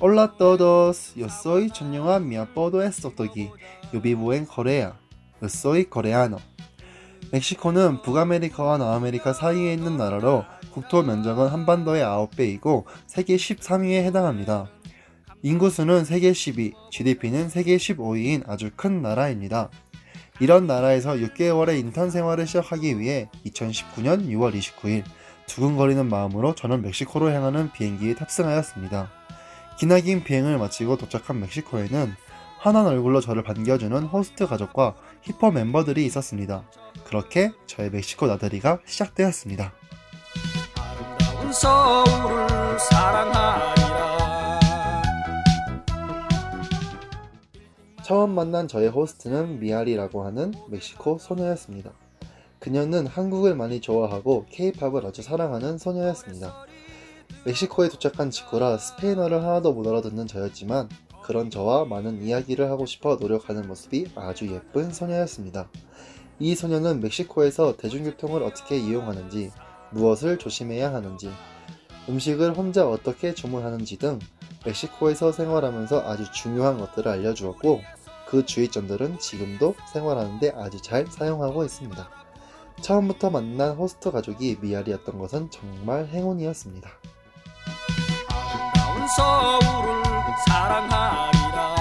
Hola a todos, yo soy Chanyuan, mi apodo es Toktogui. Yo vivo en Corea. Yo soy coreano. 멕시코는 북아메리카와 남아메리카 사이에 있는 나라로 국토 면적은 한반도의 9배이고 세계 13위에 해당합니다. 인구수는 세계 10위, GDP는 세계 15위인 아주 큰 나라입니다. 이런 나라에서 6개월의 인턴 생활을 시작하기 위해 2019년 6월 29일 두근거리는 마음으로 저는 멕시코로 향하는 비행기에 탑승하였습니다. 기나긴 비행을 마치고 도착한 멕시코에는 환한 얼굴로 저를 반겨주는 호스트 가족과 히퍼 멤버들이 있었습니다. 그렇게 저의 멕시코 나들이가 시작되었습니다. 아름다운 서울을 사랑하리라. 처음 만난 저의 호스트는 미아리라고 하는 멕시코 소녀였습니다. 그녀는 한국을 많이 좋아하고 K-POP을 아주 사랑하는 소녀였습니다. 멕시코에 도착한 직후라 스페인어를 하나도 못 알아듣는 저였지만 그런 저와 많은 이야기를 하고 싶어 노력하는 모습이 아주 예쁜 소녀였습니다. 이 소녀는 멕시코에서 대중교통을 어떻게 이용하는지, 무엇을 조심해야 하는지, 음식을 혼자 어떻게 주문하는지 등 멕시코에서 생활하면서 아주 중요한 것들을 알려주었고 그 주의점들은 지금도 생활하는데 아주 잘 사용하고 있습니다. 처음부터 만난 호스트 가족이 미아리였던 것은 정말 행운이었습니다. 서울을 사랑하리라.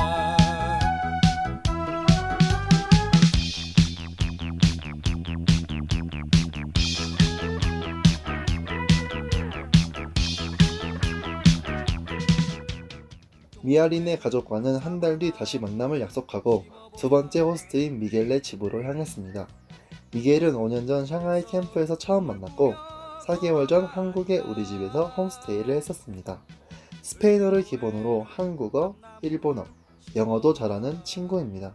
미아린의 가족과는 한 달 뒤 다시 만남을 약속하고 두 번째 호스트인 미겔의 집으로 향했습니다. 미겔은 5년 전 샹하이 캠프에서 처음 만났고 4개월 전 한국의 우리 집에서 홈스테이를 했었습니다. 스페인어를 기본으로 한국어, 일본어, 영어도 잘하는 친구입니다.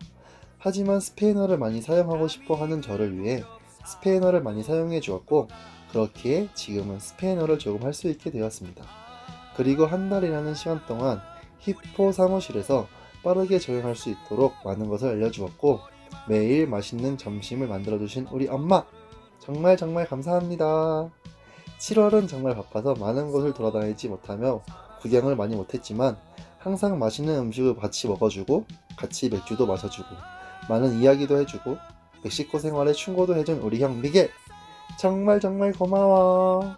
하지만 스페인어를 많이 사용하고 싶어 하는 저를 위해 스페인어를 많이 사용해 주었고 그렇기에 지금은 스페인어를 조금 할 수 있게 되었습니다. 그리고 한 달이라는 시간 동안 히포 사무실에서 빠르게 적용할 수 있도록 많은 것을 알려주었고 매일 맛있는 점심을 만들어주신 우리 엄마! 정말 감사합니다. 7월은 정말 바빠서 많은 곳을 돌아다니지 못하며 구경을 많이 못했지만 항상 맛있는 음식을 같이 먹어주고 같이 맥주도 마셔주고 많은 이야기도 해주고 멕시코 생활에 충고도 해준 우리 형 미겔 정말 고마워.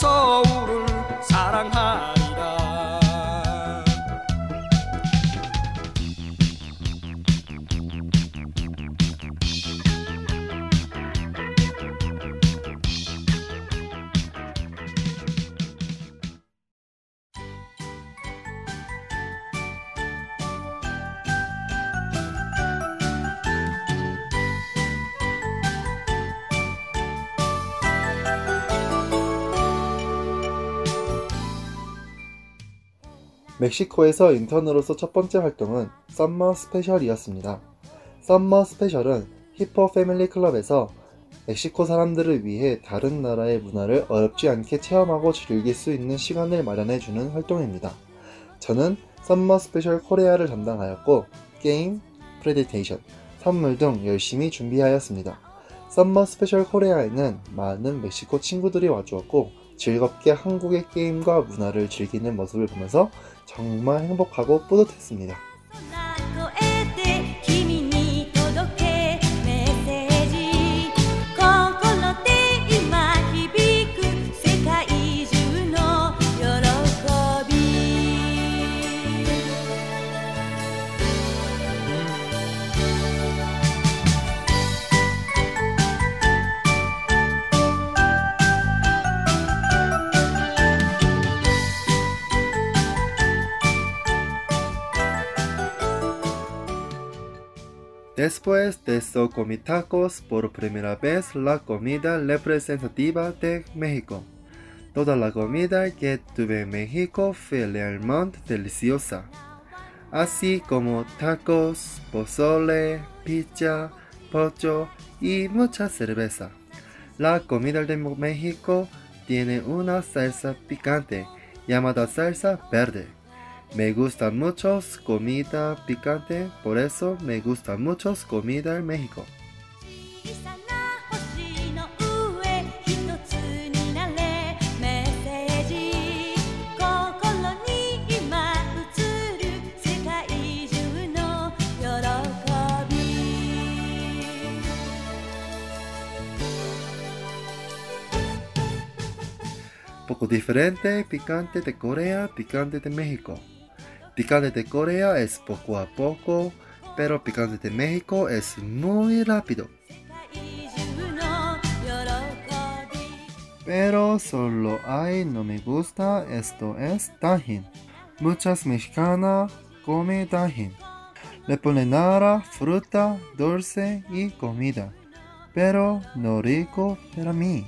서울을 사랑하리. 멕시코에서 인턴으로서 첫 번째 활동은 썸머 스페셜이었습니다. 썸머 스페셜은 히퍼 패밀리 클럽에서 멕시코 사람들을 위해 다른 나라의 문화를 어렵지 않게 체험하고 즐길 수 있는 시간을 마련해주는 활동입니다. 저는 썸머 스페셜 코레아를 담당하였고 게임, 프레젠테이션, 선물 등 열심히 준비하였습니다. 썸머 스페셜 코레아에는 많은 멕시코 친구들이 와주었고 즐겁게 한국의 게임과 문화를 즐기는 모습을 보면서 정말 행복하고 뿌듯했습니다. Después de eso comí tacos por primera vez la comida representativa de México. Toda la comida que tuve en México fue realmente deliciosa. Así como tacos, pozole, pizza, pollo y mucha cerveza. La comida de México tiene una salsa picante llamada salsa verde. Me gusta mucho comida picante, por eso me gusta mucho comida en México. Poco diferente picante de Corea, picante de México. Picante de Corea es poco a poco, pero picante de México es muy rápido. Pero solo hay no me gusta, esto es tajín. Muchas mexicanas comen tajín. Le ponen nada, fruta, dulce y comida. Pero no rico para mí.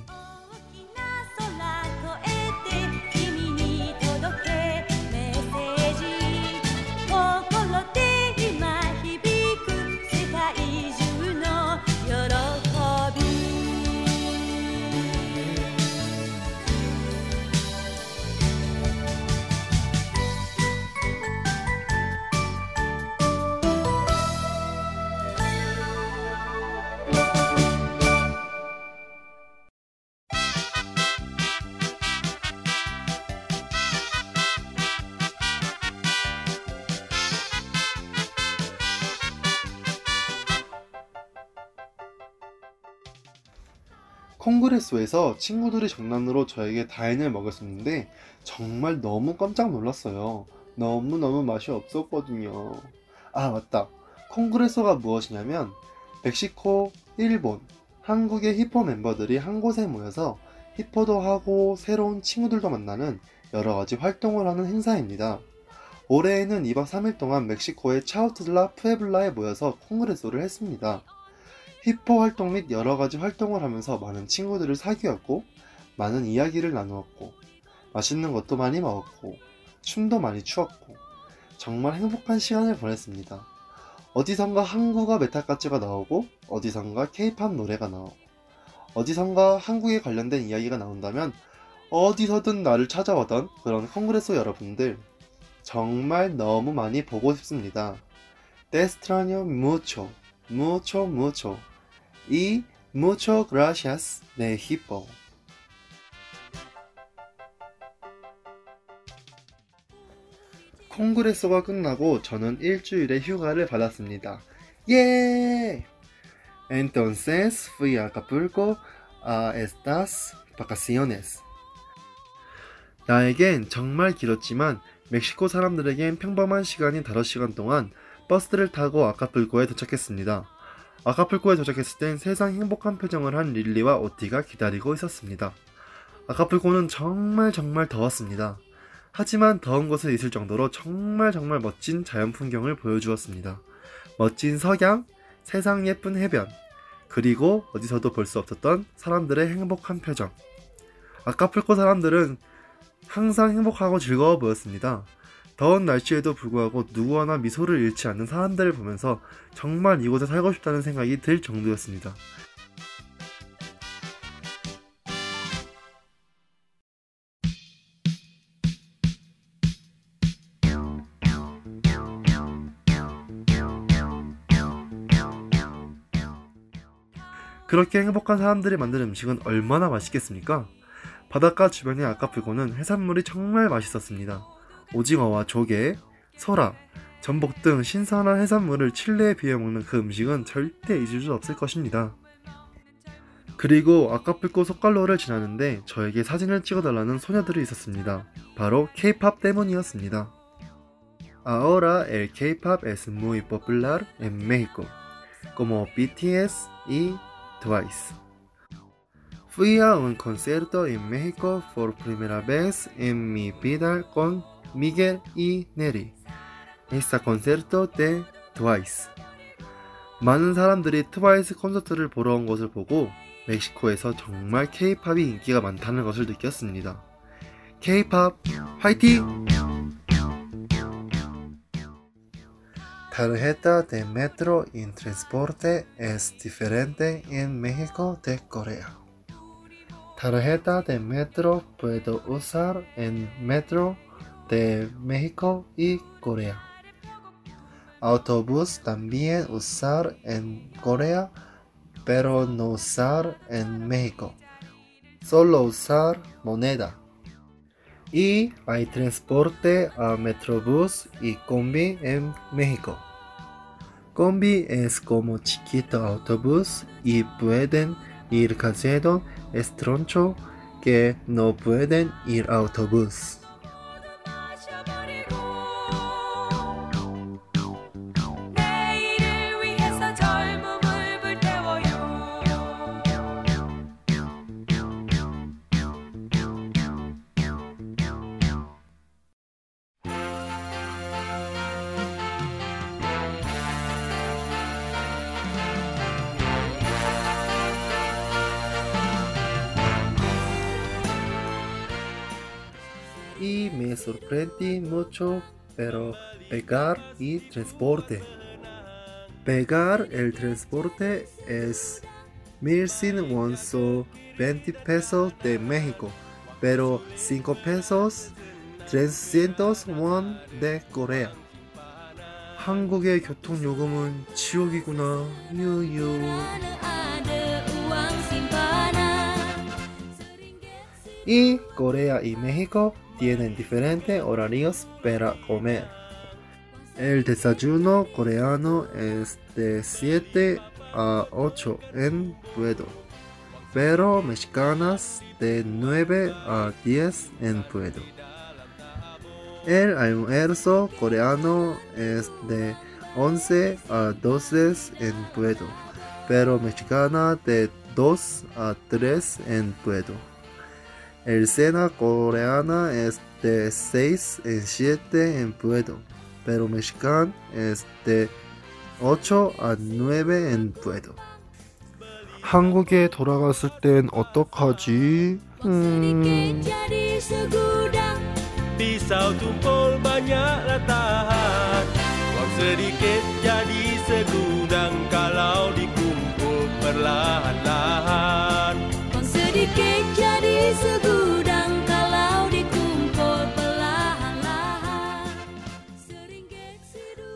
콩그레소에서 친구들이 장난으로 저에게 다인을 먹였었는데 정말 너무 깜짝 놀랐어요. 너무너무 맛이 없었거든요. 아 맞다, 콩그레소가 무엇이냐면 멕시코, 일본, 한국의 히포 멤버들이 한 곳에 모여서 히포도 하고 새로운 친구들도 만나는 여러가지 활동을 하는 행사입니다. 올해에는 2박 3일 동안 멕시코의 차우틀라 푸에블라에 모여서 콩그레소를 했습니다. 히포 활동 및 여러가지 활동을 하면서 많은 친구들을 사귀었고 많은 이야기를 나누었고 맛있는 것도 많이 먹었고 춤도 많이 추었고 정말 행복한 시간을 보냈습니다. 어디선가 한국어 메탈까치가 나오고 어디선가 케이팝 노래가 나오고 어디선가 한국에 관련된 이야기가 나온다면 어디서든 나를 찾아오던 그런 콩그레소 여러분들 정말 너무 많이 보고 싶습니다. Te extraño mucho, mucho, mucho y mucho gracias de Hippo. 콩그레소가 끝나고 저는 일주일의 휴가를 받았습니다. 예! Entonces fui a Acapulco a estas vacaciones. 나에겐 정말 길었지만 멕시코 사람들에겐 평범한 시간인 5시간 동안 버스를 타고 아카풀코에 도착했습니다. 아카풀코에 도착했을 땐 세상 행복한 표정을 한 릴리와 오티가 기다리고 있었습니다. 아카풀코는 정말 더웠습니다. 하지만 더운 곳에 있을 정도로 정말 멋진 자연 풍경을 보여주었습니다. 멋진 석양, 세상 예쁜 해변, 그리고 어디서도 볼 수 없었던 사람들의 행복한 표정. 아카풀코 사람들은 항상 행복하고 즐거워 보였습니다. 더운 날씨에도 불구하고 누구 하나 미소를 잃지 않는 사람들을 보면서 정말 이곳에 살고 싶다는 생각이 들 정도였습니다. 그렇게 행복한 사람들이 만든 음식은 얼마나 맛있겠습니까? 바닷가 주변의 아카풀코는 해산물이 정말 맛있었습니다. 오징어와 조개, 소라, 전복 등 신선한 해산물을 칠레에 비벼 먹는 그 음식은 절대 잊을 수 없을 것입니다. 그리고 아카풀코 삿갈로를 지나는데 저에게 사진을 찍어달라는 소녀들이 있었습니다. 바로 K-POP 때문이었습니다. Ahora el K-POP es muy popular en México, como BTS y Twice. Fui a un concierto en México por primera vez en mi vida con Miguel y Neri. Este concierto de Twice. 많은 사람들이 트와이스 콘서트를 보러 온 것을 보고 멕시코에서 정말 K-POP이 인기가 많다는 것을 느꼈습니다. K-POP 화이팅! tarjeta de metro y transporte es diferente en México de Corea. Tarjeta de metro puedo usar en metro de México y Corea. Autobús también usar en Corea, pero no usar en México. Solo usar moneda. Y hay transporte a metrobús y combi en México. Combi es como chiquito autobús y pueden ir cayendo estroncho que no pueden ir autobús. Y me sorprendí mucho, pero pegar y transporte. Pegar el transporte es 1,120 pesos de México, pero 5 pesos 300 won de Corea. 한국의 교통요금은 지옥이구나. 유유. Y Corea y México tienen diferentes horarios para comer. El desayuno coreano es de 7 a 8 en puedo, pero mexicanas de 9 a 10 en puedo. El almuerzo coreano es de 11 a 12 en puedo, pero mexicana de 2 a 3 en puedo. El cena coreana es de 6 en 7 en puedo, pero mexicana es de 8 a 9 en puedo. 한국에 돌아갔을 땐 어떡하지?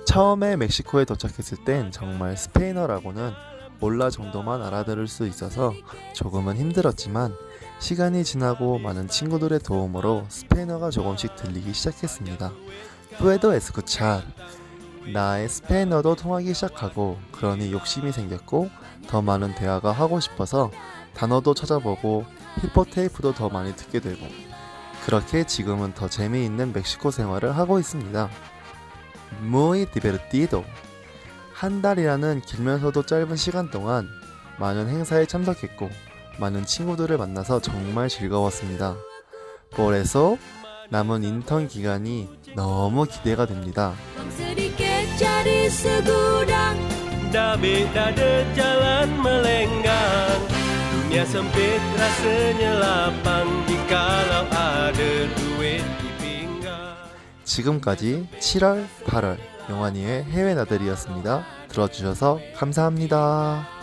처음에 멕시코에 도착했을 땐 정말 스페인어라고는 몰라 정도만 알아들을 수 있어서 조금은 힘들었지만 시간이 지나고 많은 친구들의 도움으로 스페인어가 조금씩 들리기 시작했습니다. Puedo escuchar. 나의 스페인어도 통하기 시작하고 그러니 욕심이 생겼고 더 많은 대화가 하고 싶어서 단어도 찾아보고 히포 테이프도 더 많이 듣게 되고 그렇게 지금은 더 재미있는 멕시코 생활을 하고 있습니다. Muy divertido. 한 달이라는 길면서도 짧은 시간 동안 많은 행사에 참석했고 많은 친구들을 만나서 정말 즐거웠습니다. Por eso 남은 인턴 기간이 너무 기대가 됩니다. Ya sempit rasanya lapang jikalau ada duit di pinggang. 지금까지 7월, 8월 영환이의 해외 나들이였습니다. 들어주셔서 감사합니다.